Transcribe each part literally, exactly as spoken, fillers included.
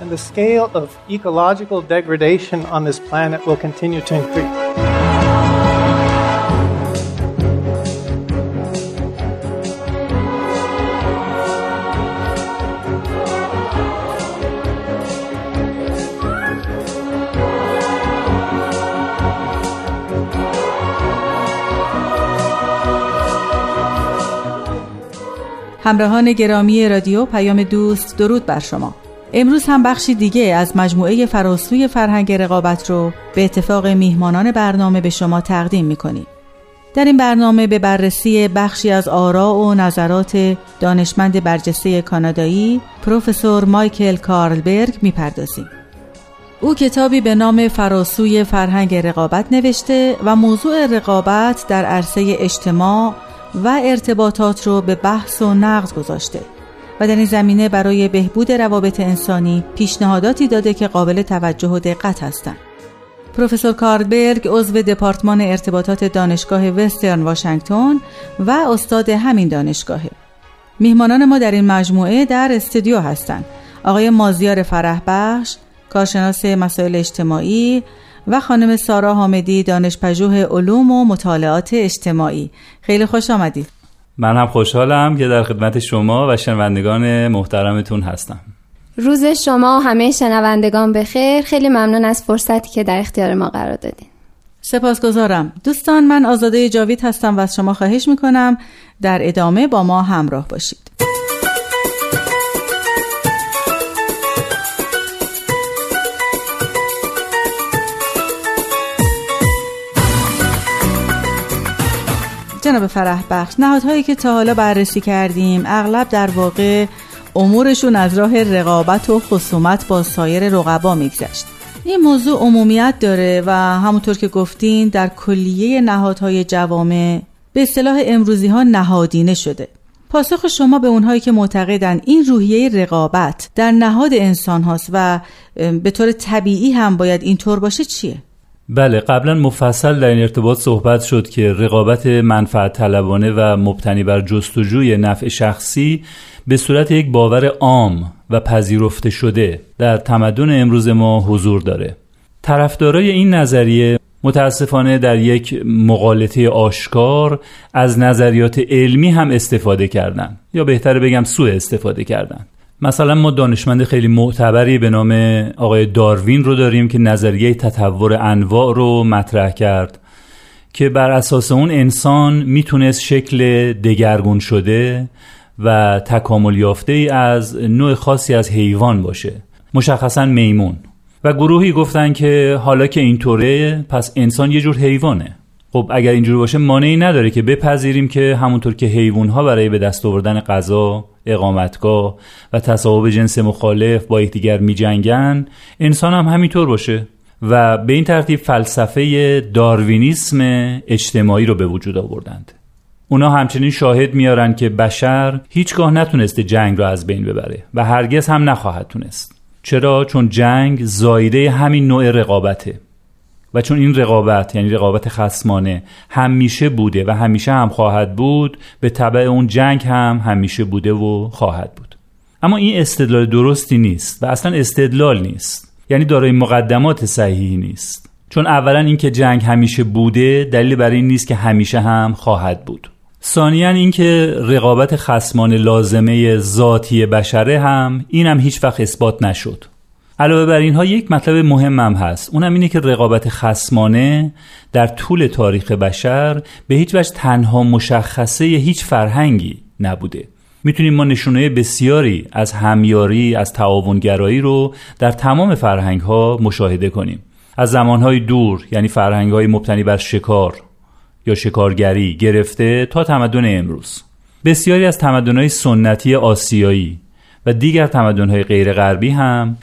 and the scale of ecological degradation on this planet will continue to increase. همراهان گرامی رادیو پیام دوست، درود بر شما. امروز هم بخشی دیگه از مجموعه فراسوی فرهنگ رقابت رو به اتفاق میهمانان برنامه به شما تقدیم می‌کنیم. در این برنامه به بررسی بخشی از آرا و نظرات دانشمند برجسته کانادایی پروفسور مایکل کارلبرگ می‌پردازیم. او کتابی به نام فراسوی فرهنگ رقابت نوشته و موضوع رقابت در عرصه اجتماع و ارتباطات رو به بحث و نقد گذاشته و در این زمینه برای بهبود روابط انسانی پیشنهاداتی داده که قابل توجه و دقت هستند. پروفسور کارلبرگ عضو دپارتمان ارتباطات دانشگاه وسترن واشنگتن و استاد همین دانشگاهه. میهمانان ما در این مجموعه در استودیو هستند: آقای مازیار فرح بخش، کارشناس مسائل اجتماعی، و خانم سارا حامدی، دانشپژوه علوم و مطالعات اجتماعی. خیلی خوش آمدید. من هم خوشحالم که در خدمت شما و شنوندگان محترمتون هستم. روز شما و همه شنوندگان بخیر. خیلی ممنون از فرصتی که در اختیار ما قرار دادین. سپاسگزارم. دوستان، من آزاده جاوید هستم و از شما خواهش میکنم در ادامه با ما همراه باشید. جناب فرح بخش، نهادهایی که تا حالا بررسی کردیم اغلب در واقع امورشون از راه رقابت و خصومت با سایر رقبا میگذشت. این موضوع عمومیت داره و همونطور که گفتین در کلیه نهادهای جوامع به اصطلاح امروزی ها نهادینه شده. پاسخ شما به اونهایی که معتقدن این روحیه رقابت در نهاد انسان هاست و به طور طبیعی هم باید اینطور باشه چیه؟ بله، قبلا مفصل در این ارتباط صحبت شد که رقابت منفعت طلبانه و مبتنی بر جستجوی نفع شخصی به صورت یک باور عام و پذیرفته شده در تمدن امروز ما حضور داره. طرفدارای این نظریه متاسفانه در یک مغالطه آشکار از نظریات علمی هم استفاده کردن، یا بهتر بگم سوء استفاده کردن. مثلا ما دانشمند خیلی معتبری به نام آقای داروین رو داریم که نظریه تطور انواع رو مطرح کرد که بر اساس اون انسان میتونست شکل دگرگون شده و تکامل یافته ای از نوع خاصی از حیوان باشه، مشخصا میمون. و گروهی گفتن که حالا که اینطوره پس انسان یه جور حیوانه. خب اگر اینجور باشه مانعی نداره که بپذیریم که همونطور که حیوان‌ها برای به دست آوردن غذا، اقامتگاه و تصاحب جنس مخالف با یکدیگر می‌جنگن، انسان هم همینطور باشه و به این ترتیب فلسفه داروینیسم اجتماعی رو به وجود آوردند. اونا همچنین شاهد میارن که بشر هیچگاه نتونسته جنگ رو از بین ببره و هرگز هم نخواهد تونست. چرا؟ چون جنگ زایده همین نوع رقابته و چون این رقابت، یعنی رقابت خصمانه، همیشه بوده و همیشه هم خواهد بود، به تبع اون جنگ هم همیشه بوده و خواهد بود. اما این استدلال درستی نیست و اصلا استدلال نیست، یعنی دارای مقدمات صحیحی نیست. چون اولا این که جنگ همیشه بوده دلیل برای این نیست که همیشه هم خواهد بود. ثانیاً این که رقابت خصمانه لازمه ذاتی بشره هم، این هم هیچ وقت اثبات نشد. علاوه بر اینها یک مطلب مهم هم هست، اونم اینه که رقابت خصمانه در طول تاریخ بشر به هیچ وجه تنها مشخصه هیچ فرهنگی نبوده. میتونیم ما نشونه بسیاری از همیاری، از تعاونگرایی رو در تمام فرهنگ‌ها مشاهده کنیم. از زمانهای دور، یعنی فرهنگ‌های مبتنی بر شکار یا شکارگری گرفته تا تمدن امروز. بسیاری از تمدن‌های سنتی آسیایی و دیگر تمدن‌های غیر غربی هم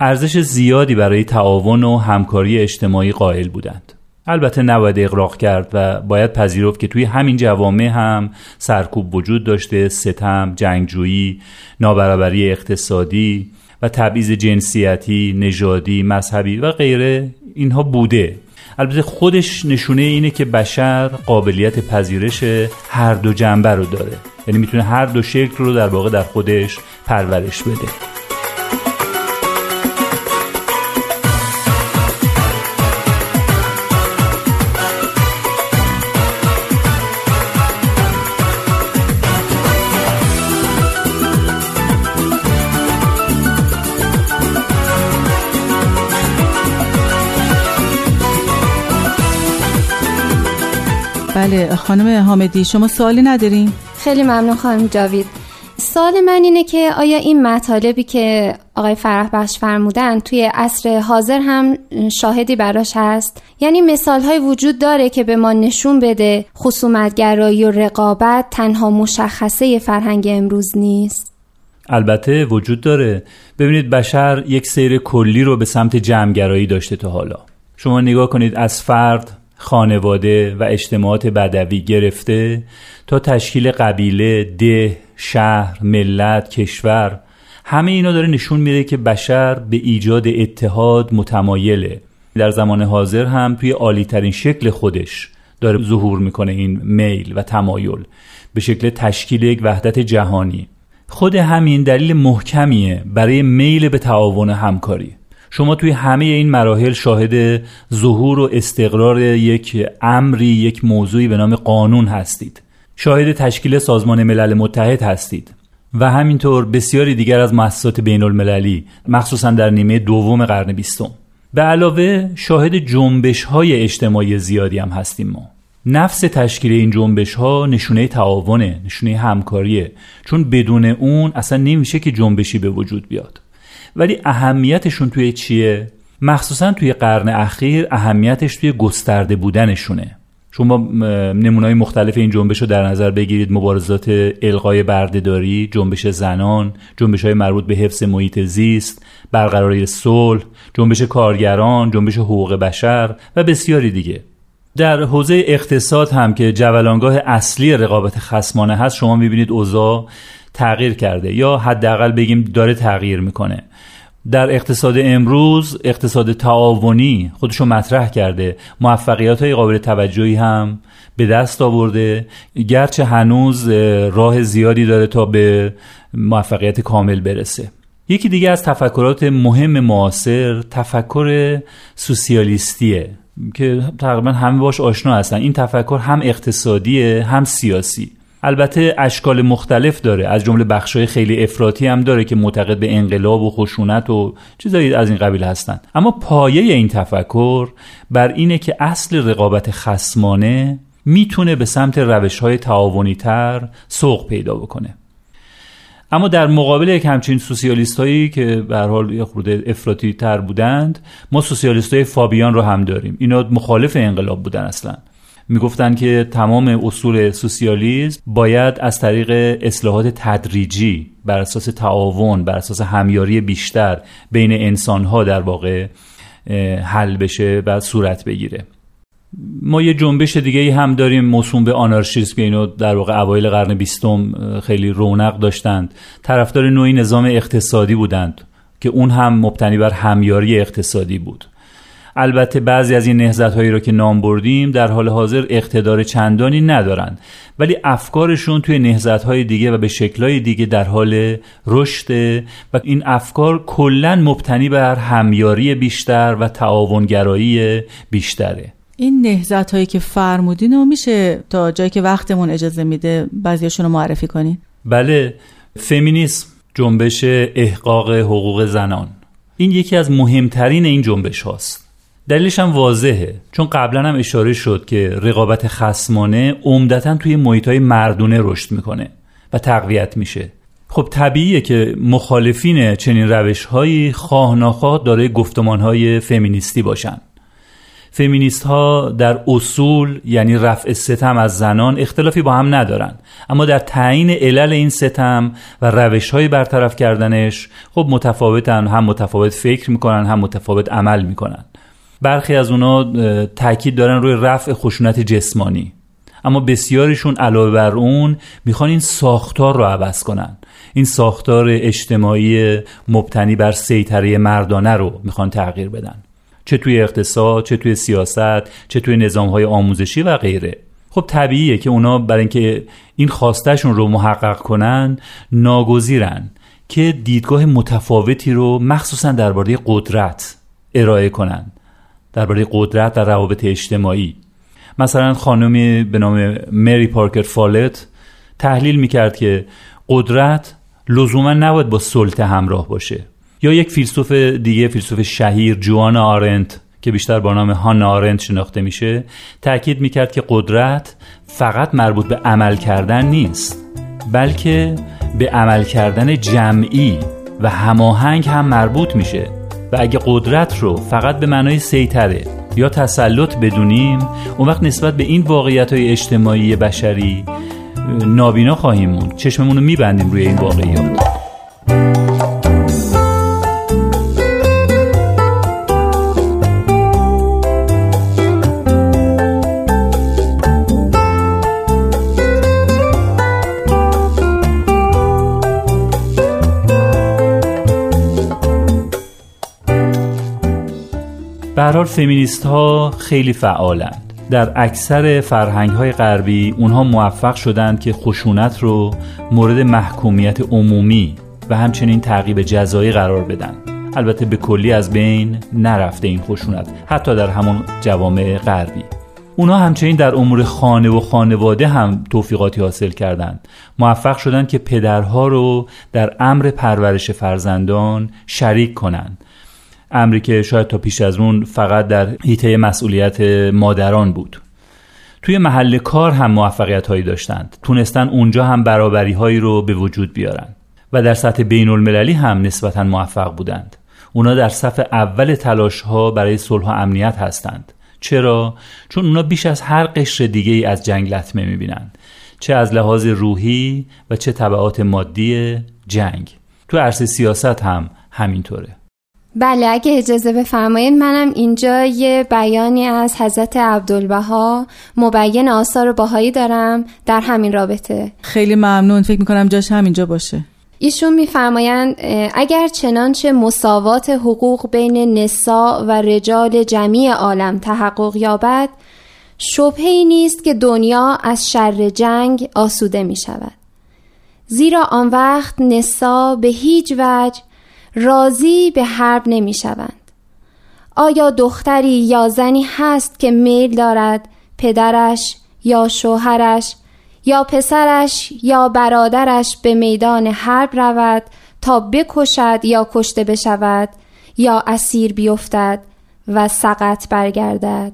ارزش زیادی برای تعاون و همکاری اجتماعی قائل بودند. البته نباید اغراق کرد و باید پذیرفت که توی همین جوامع هم سرکوب وجود داشته، ستم، جنگجویی، نابرابری اقتصادی و تبعیض جنسیتی، نژادی، مذهبی و غیره اینها بوده. البته خودش نشونه اینه که بشر قابلیت پذیرش هر دو جنبه رو داره، یعنی میتونه هر دو شکل رو در واقع در خودش پرورش بده. بله خانم حامدی، شما سوالی ندارین؟ خیلی ممنون خانم جاوید. سوال من اینه که آیا این مطالبی که آقای فرح بخش فرمودن توی عصر حاضر هم شاهدی براش هست؟ یعنی مثال‌های وجود داره که به ما نشون بده خصومت‌گرایی و رقابت تنها مشخصه فرهنگ امروز نیست؟ البته وجود داره. ببینید بشر یک سیر کلی رو به سمت جمع‌گرایی داشته تا حالا. شما نگاه کنید از فرد، خانواده و اجتماعات بدوی گرفته تا تشکیل قبیله، ده، شهر، ملت، کشور، همه اینا داره نشون میده که بشر به ایجاد اتحاد متمایله. در زمان حاضر هم توی عالی‌ترین شکل خودش داره ظهور میکنه این میل و تمایل به شکل تشکیل یک وحدت جهانی. خود همین دلیل محکمیه برای میل به تعاون همکاری. شما توی همه این مراحل شاهد ظهور و استقرار یک امری، یک موضوعی به نام قانون هستید. شاهد تشکیل سازمان ملل متحد هستید و همینطور بسیاری دیگر از مؤسسات بین المللی، مخصوصا در نیمه دوم قرن بیستم. به علاوه شاهد جنبش‌های اجتماعی زیادی هم هستیم ما. نفس تشکیل این جنبش‌ها نشونه تعاونه، نشونه همکاریه، چون بدون اون اصلا نمیشه که جنبشی به وجود بیاد. ولی اهمیتشون توی چیه؟ مخصوصا توی قرن اخیر اهمیتش توی گسترده بودنشونه. شما نمونه‌های مختلف این جنبش رو در نظر بگیرید، مبارزات الغای بردهداری، جنبش زنان، جنبش‌های مربوط به حفظ محیط زیست، برقراری صلح، جنبش کارگران، جنبش حقوق بشر و بسیاری دیگه. در حوزه اقتصاد هم که جولانگاه اصلی رقابت خصمانه هست، شما می‌بینید اوضاع تغییر کرده یا حداقل بگیم داره تغییر میکنه. در اقتصاد امروز اقتصاد تعاونی خودشو مطرح کرده، موفقیت های قابل توجهی هم به دست آورده، گرچه هنوز راه زیادی داره تا به موفقیت کامل برسه. یکی دیگه از تفکرات مهم معاصر تفکر سوسیالیستیه که تقریبا همه باش آشنا هستن. این تفکر هم اقتصادیه هم سیاسی، البته اشکال مختلف داره، از جمله بخشای خیلی افراطی هم داره که معتقد به انقلاب و خشونت و چیزایی از این قبیل هستن. اما پایه این تفکر بر اینه که اصل رقابت خصمانه میتونه به سمت روش‌های تعاونی تر سوق پیدا بکنه. اما در مقابل یک همچین سوسیالیستایی که به هر حال یه خورده افراطی تر بودند، ما سوسیالیستای فابیان رو هم داریم. اینا مخالف انقلاب بودن، اصلا میگفتن که تمام اصول سوسیالیسم باید از طریق اصلاحات تدریجی بر اساس تعاون، بر اساس همیاری بیشتر بین انسانها در واقع حل بشه و صورت بگیره. ما یه جنبش دیگه هم داریم موسوم به آنارشیسم که اینو در واقع اوایل قرن بیستم خیلی رونق داشتند. طرفدار نوعی نظام اقتصادی بودند که اون هم مبتنی بر همیاری اقتصادی بود. البته بعضی از این نهضت‌هایی رو که نام بردیم در حال حاضر اقتدار چندانی ندارن، ولی افکارشون توی نهضت‌های دیگه و به شکل‌های دیگه در حال رشد و این افکار کلاً مبتنی بر همیاری بیشتر و تعاونگرایی بیشتره. این نهضت‌هایی که فرمودین رو میشه تا جایی که وقتمون اجازه میده بعضیاشون رو معرفی کنین؟ بله، فمینیسم، جنبش احقاق حقوق زنان، این یکی از مهمترین این جنبش هاست. دلیلش هم واضحه، چون قبلا هم اشاره شد که رقابت خصمانه عمدتاً توی محیط‌های مردونه رشد میکنه و تقویت میشه. خب طبیعیه که مخالفین چنین روش‌هایی خواه ناخواه دارای گفتمان‌های فمینیستی باشن. فمینیست‌ها در اصول یعنی رفع ستم از زنان اختلافی با هم ندارن، اما در تعیین علل این ستم و روش‌های برطرف کردنش خب متفاوتن، هم متفاوت فکر میکنن هم متفاوت عمل میکنن. برخی از اونا تاکید دارن روی رفع خشونت جسمانی، اما بسیاریشون علاوه بر اون میخوان این ساختار رو عوض کنن، این ساختار اجتماعی مبتنی بر سیطره مردانه رو میخوان تغییر بدن، چه توی اقتصاد، چه توی سیاست، چه توی نظام‌های آموزشی و غیره. خب طبیعیه که اونا برای اینکه این خواستشون رو محقق کنن ناگزیرن که دیدگاه متفاوتی رو مخصوصا درباره قدرت ارائه کنن، درباره قدرت و روابط اجتماعی. مثلا خانمی به نام مری پارکر فالت تحلیل میکرد که قدرت لزوما نباید با سلطه همراه باشه. یا یک فیلسوف دیگه، فیلسوف شهیر جوانا آرنت که بیشتر با نام هانا آرنت شناخته میشه، تأکید میکرد که قدرت فقط مربوط به عمل کردن نیست، بلکه به عمل کردن جمعی و هماهنگ هم مربوط میشه و اگه قدرت رو فقط به معنای سیطره یا تسلط بدونیم، اون وقت نسبت به این واقعیت‌های اجتماعی بشری نابینا خواهیم موند، چشممون رو میبندیم روی این واقعیت. به هر حال فمینیست ها خیلی فعالند. در اکثر فرهنگ های غربی اونها موفق شدند که خشونت رو مورد محکومیت عمومی و همچنین تعقیب جزایی قرار بدن. البته به کلی از بین نرفته این خشونت، حتی در همون جوامع غربی. اونها همچنین در امور خانه و خانواده هم توفیقاتی حاصل کردند. موفق شدند که پدرها رو در امر پرورش فرزندان شریک کنند، امری که شاید تا پیش از اون فقط در حیطه مسئولیت مادران بود. توی محل کار هم موفقیت هایی داشتند، تونستن اونجا هم برابری هایی رو به وجود بیارن و در سطح بین المللی هم نسبتا موفق بودند. اونا در صف اول تلاش ها برای صلح و امنیت هستند. چرا؟ چون اونا بیش از هر قشر دیگه ای از جنگ لطمه میبینن، چه از لحاظ روحی و چه تبعات مادی جنگ. تو عرصه سیاست هم همینطوره. بله، اگه اجازه بفرمایید منم اینجا یه بیانی از حضرت عبدالبها مبین آثار بهایی دارم در همین رابطه. خیلی ممنون، فکر میکنم جاش همینجا باشه. ایشون میفرمایند اگر چنانچه مساوات حقوق بین نساء و رجال جمیع عالم تحقق یابد، شبهه‌ای نیست که دنیا از شر جنگ آسوده میشود، زیرا آن وقت نساء به هیچ وجه راضی به حرب نمی شوند. آیا دختری یا زنی هست که میل دارد پدرش یا شوهرش یا پسرش یا برادرش به میدان حرب رود تا بکشد یا کشته بشود یا اسیر بیفتد و سقط برگردد؟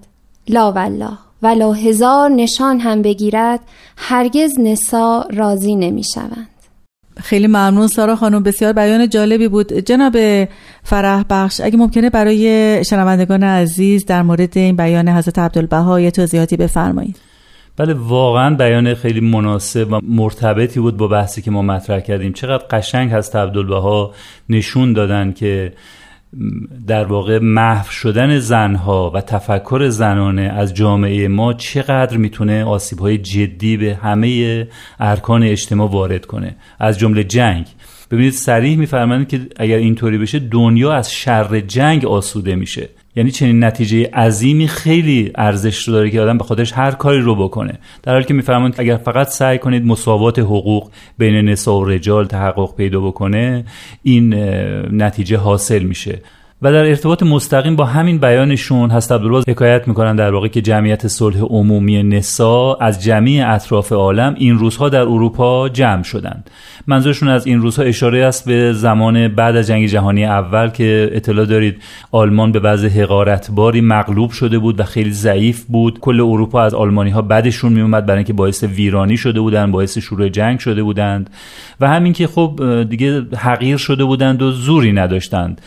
لا والله، ولو هزار نشان هم بگیرد هرگز نساء راضی نمی شوند. خیلی ممنون سارا خانم، بسیار بیان جالبی بود. جناب فرح بخش، اگه ممکنه برای شنوندگان عزیز در مورد این بیان حضرت عبدالبها یه توضیحاتی بفرمایید. بله، واقعا بیان خیلی مناسب و مرتبطی بود با بحثی که ما مطرح کردیم. چقدر قشنگ حضرت عبدالبها نشون دادن که در واقع محو شدن زنها و تفکر زنانه از جامعه ما چقدر میتونه آسیب‌های جدی به همه ارکان اجتماع وارد کنه، از جمله جنگ. ببینید صریح میفرمایند که اگر اینطوری بشه دنیا از شر جنگ آسوده میشه. یعنی چنین نتیجه عظیمی خیلی ارزش رو داره که آدم به خودش هر کاری رو بکنه، در حالی که میفرمایند اگر فقط سعی کنید مساوات حقوق بین نساء و رجال تحقق پیدا بکنه، این نتیجه حاصل میشه. و در ارتباط مستقیم با همین بیانشون حضرت عبدالبها حکایت میکنن در واقع که جمعیت صلح عمومی نساء از جمعی اطراف عالم این روزها در اروپا جمع شدن. منظورشون از این روزها اشاره است به زمان بعد از جنگ جهانی اول که اطلاع دارید آلمان به وضع حقارتباری مغلوب شده بود و خیلی ضعیف بود. کل اروپا از آلمانی ها بدشون میومد، برای اینکه باعث ویرانی شده بودن، باعث شروع جنگ شده بودند و همین که خب دیگه حقیر شده بودند و زوری نداشتند.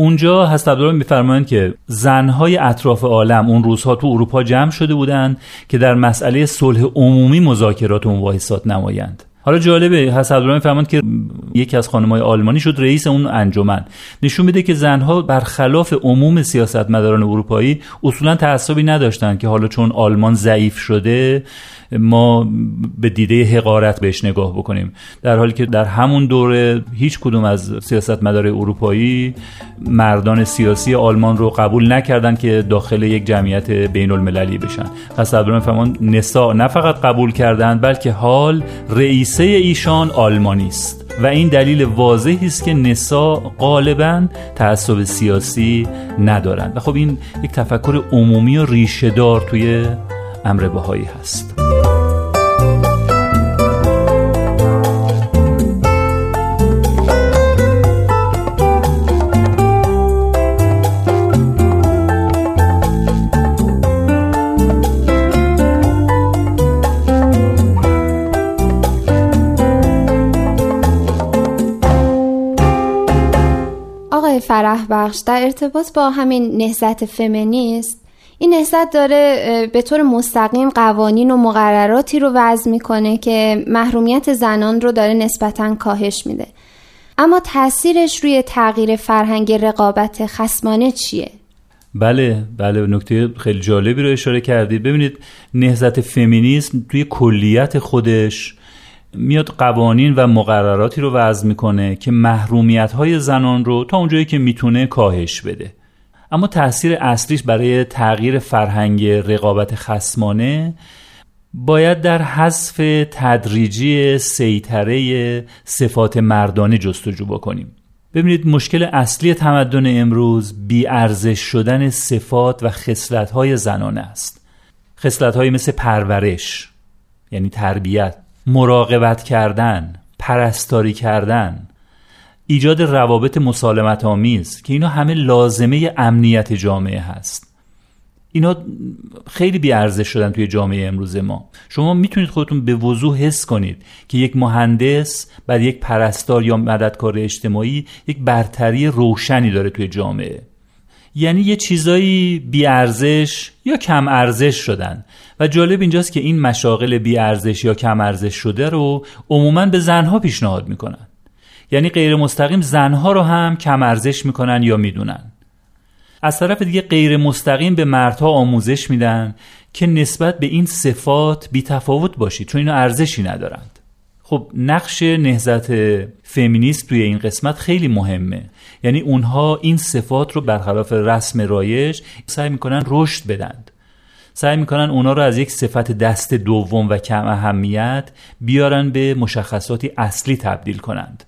اونجا حضرت عبدالبها می‌فرمایند که زن‌های اطراف عالم اون روزها تو اروپا جمع شده بودند که در مسئله صلح عمومی مذاکرات و مباحثات نمایند. حالا جالبه حسن عبدالرحمن فرمود که یکی از خانم‌های آلمانی شد رئیس اون انجمن. نشون میده که زنها برخلاف عموم سیاستمداران اروپایی اصولا تعصبی نداشتن که حالا چون آلمان ضعیف شده ما به دیده حقارت بهش نگاه بکنیم، در حالی که در همون دوره هیچ کدوم از سیاستمداران اروپایی مردان سیاسی آلمان رو قبول نکردن که داخل یک جمعیت بین‌المللی بشن. پس عبدالرحمن فرمان نساء نه فقط قبول کردند بلکه حال رئیسه ایشان آلمانی است و این دلیل واضحی است که نساء غالباً تعصب سیاسی ندارند. و خب این یک تفکر عمومی و ریشه‌دار توی امر بهایی هست. آقای فرح بخش در ارتباط با همین نهضت فمینیست، این نهضت داره به طور مستقیم قوانین و مقرراتی رو وضع میکنه که محرومیت زنان رو داره نسبتاً کاهش میده، اما تاثیرش روی تغییر فرهنگ رقابت خصمانه چیه؟ بله بله نکته خیلی جالبی رو اشاره کردید. ببینید نهضت فمینیسم توی کلیت خودش میاد قوانین و مقرراتی رو وضع میکنه که محرومیت‌های زنان رو تا اونجایی که میتونه کاهش بده، اما تأثیر اصلیش برای تغییر فرهنگ رقابت خصمانه باید در حذف تدریجی سیطره صفات مردانه جستجو بکنیم. ببینید مشکل اصلی تمدن امروز بی‌ارزش شدن صفات و خصلت‌های زنانه است. خصلت‌هایی مثل پرورش، یعنی تربیت، مراقبت کردن، پرستاری کردن، ایجاد روابط مسالمت آمیز که اینا همه لازمه امنیت جامعه هست. اینا خیلی بی‌ارزش شدن توی جامعه امروز ما. شما میتونید خودتون به وضوح حس کنید که یک مهندس بعد یک پرستار یا مددکار اجتماعی یک برتری روشنی داره توی جامعه. یعنی یه چیزایی بی‌ارزش یا کم ارزش شدن و جالب اینجاست که این مشاغل بی‌ارزش یا کم ارزش شده رو عموماً به زنها پیشنهاد میکنن، یعنی غیر مستقیم زنها رو هم کم ارزش میکنن یا میدونن. از طرف دیگه غیر مستقیم به مردها آموزش میدن که نسبت به این صفات بی تفاوت باشید چون اینا ارزشی ندارند. خب نقش نهضت فمینیست توی این قسمت خیلی مهمه، یعنی اونها این صفات رو برخلاف رسم رایج سعی میکنن رشد بدن، سعی میکنن اونا رو از یک صفت دست دوم و کم اهمیت بیارن به مشخصاتی اصلی تبدیل کنند.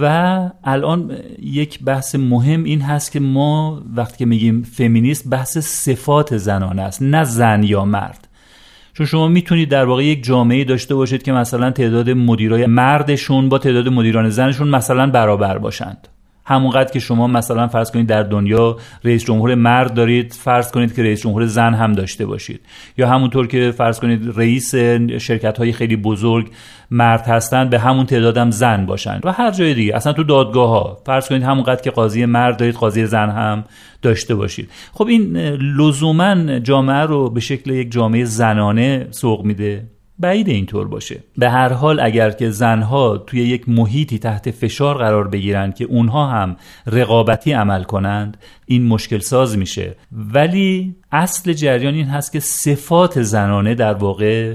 و الان یک بحث مهم این هست که ما وقتی که میگیم فمینیست بحث صفات زنانه است، نه زن یا مرد. چون شما میتونید در واقع یک جامعه داشته باشید که مثلا تعداد مدیرای مردشون با تعداد مدیران زنشون مثلا برابر باشند، همونقدر که شما مثلا فرض کنید در دنیا رئیس جمهور مرد دارید، فرض کنید که رئیس جمهور زن هم داشته باشید، یا همونطور که فرض کنید رئیس شرکت‌های خیلی بزرگ مرد هستند به همون تعداد هم زن باشند و هر جای دیگه، اصلا تو دادگاه‌ها فرض کنید همونقدر که قاضی مرد دارید قاضی زن هم داشته باشید. خب این لزوما جامعه رو به شکل یک جامعه زنانه سوق میده، بعید اینطور باشه. به هر حال اگر که زنها توی یک محیطی تحت فشار قرار بگیرن که اونها هم رقابتی عمل کنند این مشکل ساز میشه، ولی اصل جریان این هست که صفات زنانه در واقع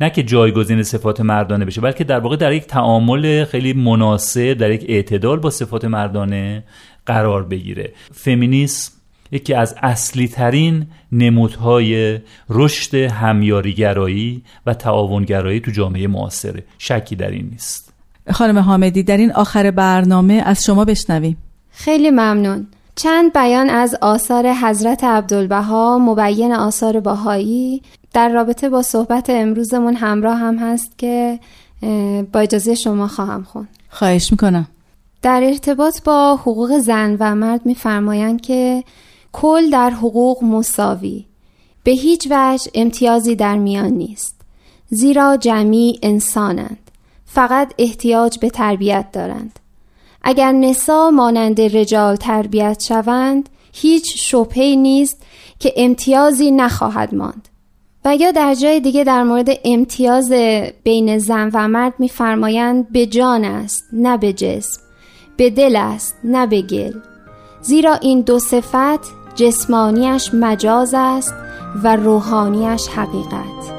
نه که جایگزین صفات مردانه بشه، بلکه در واقع در یک تعامل خیلی مناسب، در یک اعتدال با صفات مردانه قرار بگیره. فمینیسم یکی از اصلی ترین نمودهای رشد همیاریگرایی و تعاونگرایی تو جامعه معاصره، شکی در این نیست. خانم حامدی در این آخر برنامه از شما بشنویم. خیلی ممنون. چند بیان از آثار حضرت عبدالبها مبین آثار بهایی در رابطه با صحبت امروزمون همراه هم هست که با اجازه شما خواهم خوند. خواهش میکنم. در ارتباط با حقوق زن و مرد می‌فرمایند که کل در حقوق مساوی، به هیچ وجه امتیازی در میان نیست، زیرا جمیع انسانند، فقط احتیاج به تربیت دارند. اگر نساء مانند رجال تربیت شوند هیچ شبهه‌ای نیست که امتیازی نخواهد ماند و یا در جای دیگه در مورد امتیاز بین زن و مرد می‌فرمایند به جان است نه به جسم، به دل است نه به گل، زیرا این دو صفت جسمانیش مجاز است و روحانیش حقیقت.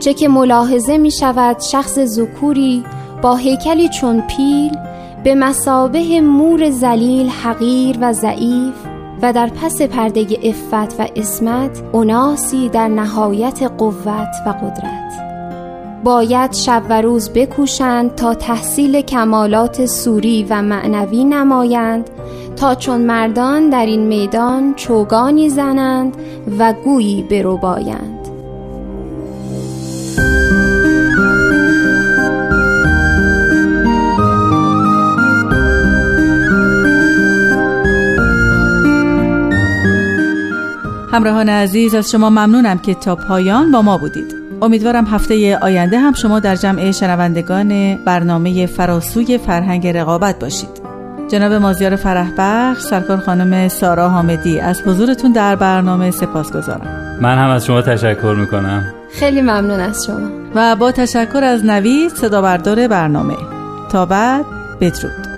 چه که ملاحظه می شود شخص ذکوری با هیکلی چون پیل به مثابه مور ذلیل حقیر و ضعیف و در پس پرده عفت و عصمت اناسی در نهایت قوت و قدرت. باید شب و روز بکوشند تا تحصیل کمالات سوری و معنوی نمایند، تا چون مردان در این میدان چوگانی زنند و گویی بربایند. همراهان عزیز، از شما ممنونم که تا پایان با ما بودید. امیدوارم هفته آینده هم شما در جمع شنوندگان برنامه فراسوی فرهنگ رقابت باشید. جناب مازیار فرح بخش، سرکار خانم سارا حامدی، از حضورتون در برنامه سپاسگزارم. من هم از شما تشکر میکنم. خیلی ممنون از شما. و با تشکر از نوید صدابردار برنامه. تا بعد، بدرود.